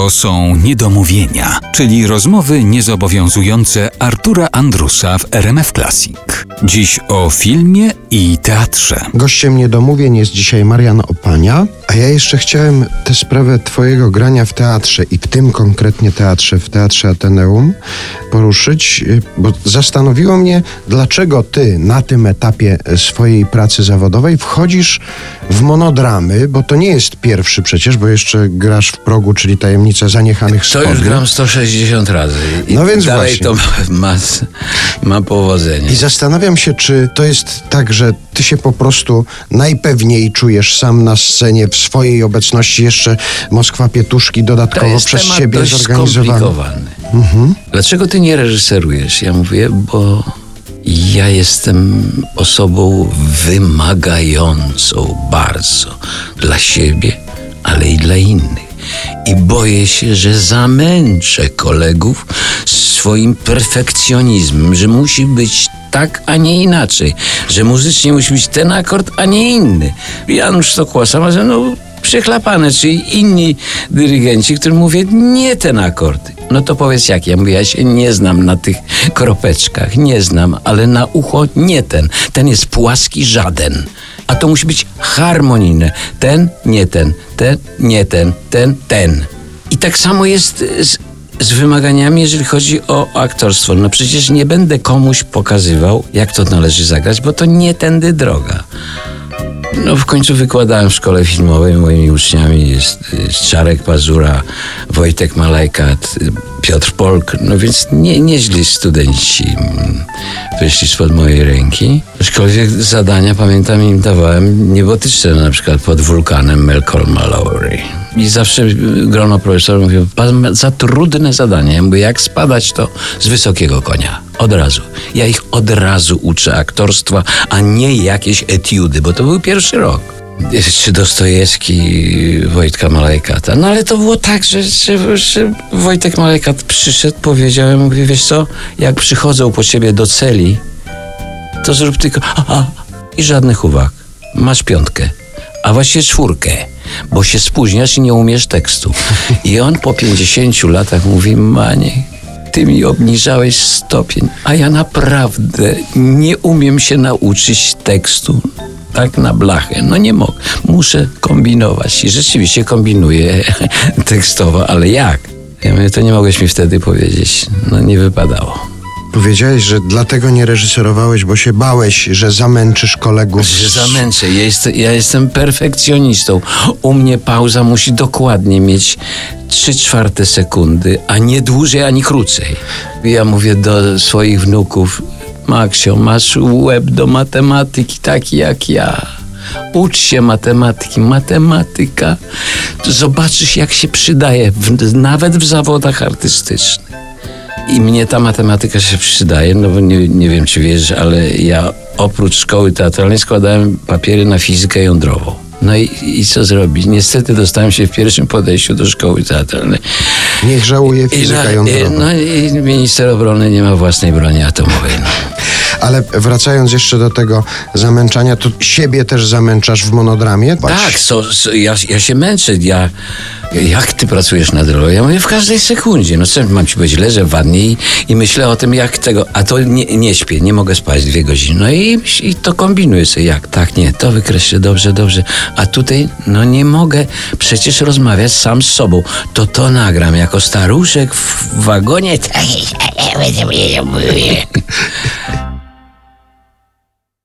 To są niedomówienia, czyli rozmowy niezobowiązujące Artura Andrusa w RMF Classic. Dziś o filmie i teatrze. Gościem niedomówień jest dzisiaj Marian Opania, a ja jeszcze chciałem tę sprawę twojego grania w teatrze i w tym konkretnie teatrze, w Teatrze Ateneum poruszyć, bo zastanowiło mnie, dlaczego ty na tym etapie swojej pracy zawodowej wchodzisz w monodramy, bo to nie jest pierwszy przecież, bo jeszcze grasz w progu, czyli Tajemnica zaniechanych spodni. To już gram 160 razy. No więc dalej właśnie. To ma powodzenie. I zastanawiam się, czy to jest tak, że ty się po prostu najpewniej czujesz sam na scenie w swojej obecności, jeszcze Moskwa Pietuszki dodatkowo przez ciebie zorganizowany. Dlaczego ty nie reżyserujesz? Ja mówię, bo ja jestem osobą wymagającą bardzo dla siebie, ale i dla innych. I boję się, że zamęczę kolegów swoim perfekcjonizmem, że musi być tak, a nie inaczej, że muzycznie musi być ten akord, a nie inny. Janusz Kłosa ma ze mną przychlapane, czyli inni dyrygenci, którym mówię, nie ten akord. No to powiedz jak? Ja mówię, ja się nie znam na tych kropeczkach, nie znam, ale na ucho nie ten. Ten jest płaski, żaden. A to musi być harmonijne. Ten, nie ten, ten, nie ten, ten, ten. I tak samo jest z wymaganiami, jeżeli chodzi o aktorstwo. No przecież nie będę komuś pokazywał, jak to należy zagrać, bo to nie tędy droga. No w końcu wykładałem w szkole filmowej, moimi uczniami jest Czarek Pazura, Wojtek Malajkat, Piotr Polk, no więc nieźli studenci wyszli spod mojej ręki. Aczkolwiek zadania, pamiętam, im dawałem niebotyczne, na przykład Pod wulkanem Malcolm Mallory. I zawsze grono profesorów mówiło, pan za trudne zadanie. Ja mówię, jak spadać to z wysokiego konia. Od razu. Ja ich od razu uczę aktorstwa, a nie jakieś etiudy, bo to był pierwszy rok. Czy Dostojewski, Wojtka Malajkata. No ale to było tak, że Wojtek Malajkat przyszedł, powiedziałem, mówię, wiesz co, jak przychodzą po ciebie do celi, to zrób tylko i żadnych uwag. Masz 5, a właściwie 4, bo się spóźniasz i nie umiesz tekstu. I on po 50 latach mówi, Mani, ty mi obniżałeś stopień, a ja naprawdę nie umiem się nauczyć tekstu. Tak na blachę. No nie mogę. Muszę kombinować. I rzeczywiście kombinuję tekstowo, ale jak? Ja mówię, to nie mogłeś mi wtedy powiedzieć. No nie wypadało. Powiedziałeś, że dlatego nie reżyserowałeś, bo się bałeś, że zamęczysz kolegów. Że zamęczę. Ja jestem perfekcjonistą. U mnie pauza musi dokładnie mieć 3/4 sekundy, a nie dłużej, ani krócej. Ja mówię do swoich wnuków, Maksio, masz łeb do matematyki taki jak ja. Ucz się matematyki. Matematyka, zobaczysz jak się przydaje, nawet w zawodach artystycznych. I mnie ta matematyka się przydaje, no bo nie wiem czy wiesz, ale ja oprócz szkoły teatralnej składałem papiery na fizykę jądrową. No i co zrobić? Niestety dostałem się w pierwszym podejściu do szkoły teatralnej. Niech żałuje fizyka jądrowa. No i minister obrony nie ma własnej broni atomowej. Ale wracając jeszcze do tego zamęczania, to siebie też zamęczasz w monodramie? Patrz. Tak, ja się męczę. Jak ty pracujesz na drogę? Ja mówię w każdej sekundzie. No co mam ci powiedzieć, leżę w wannie i myślę o tym, jak tego. A to nie śpię, nie mogę spać 2 godziny. No i to kombinuję sobie. Jak? Tak, nie, to wykreślę, dobrze. A tutaj, no nie mogę przecież rozmawiać sam z sobą. To nagram jako staruszek w wagonie.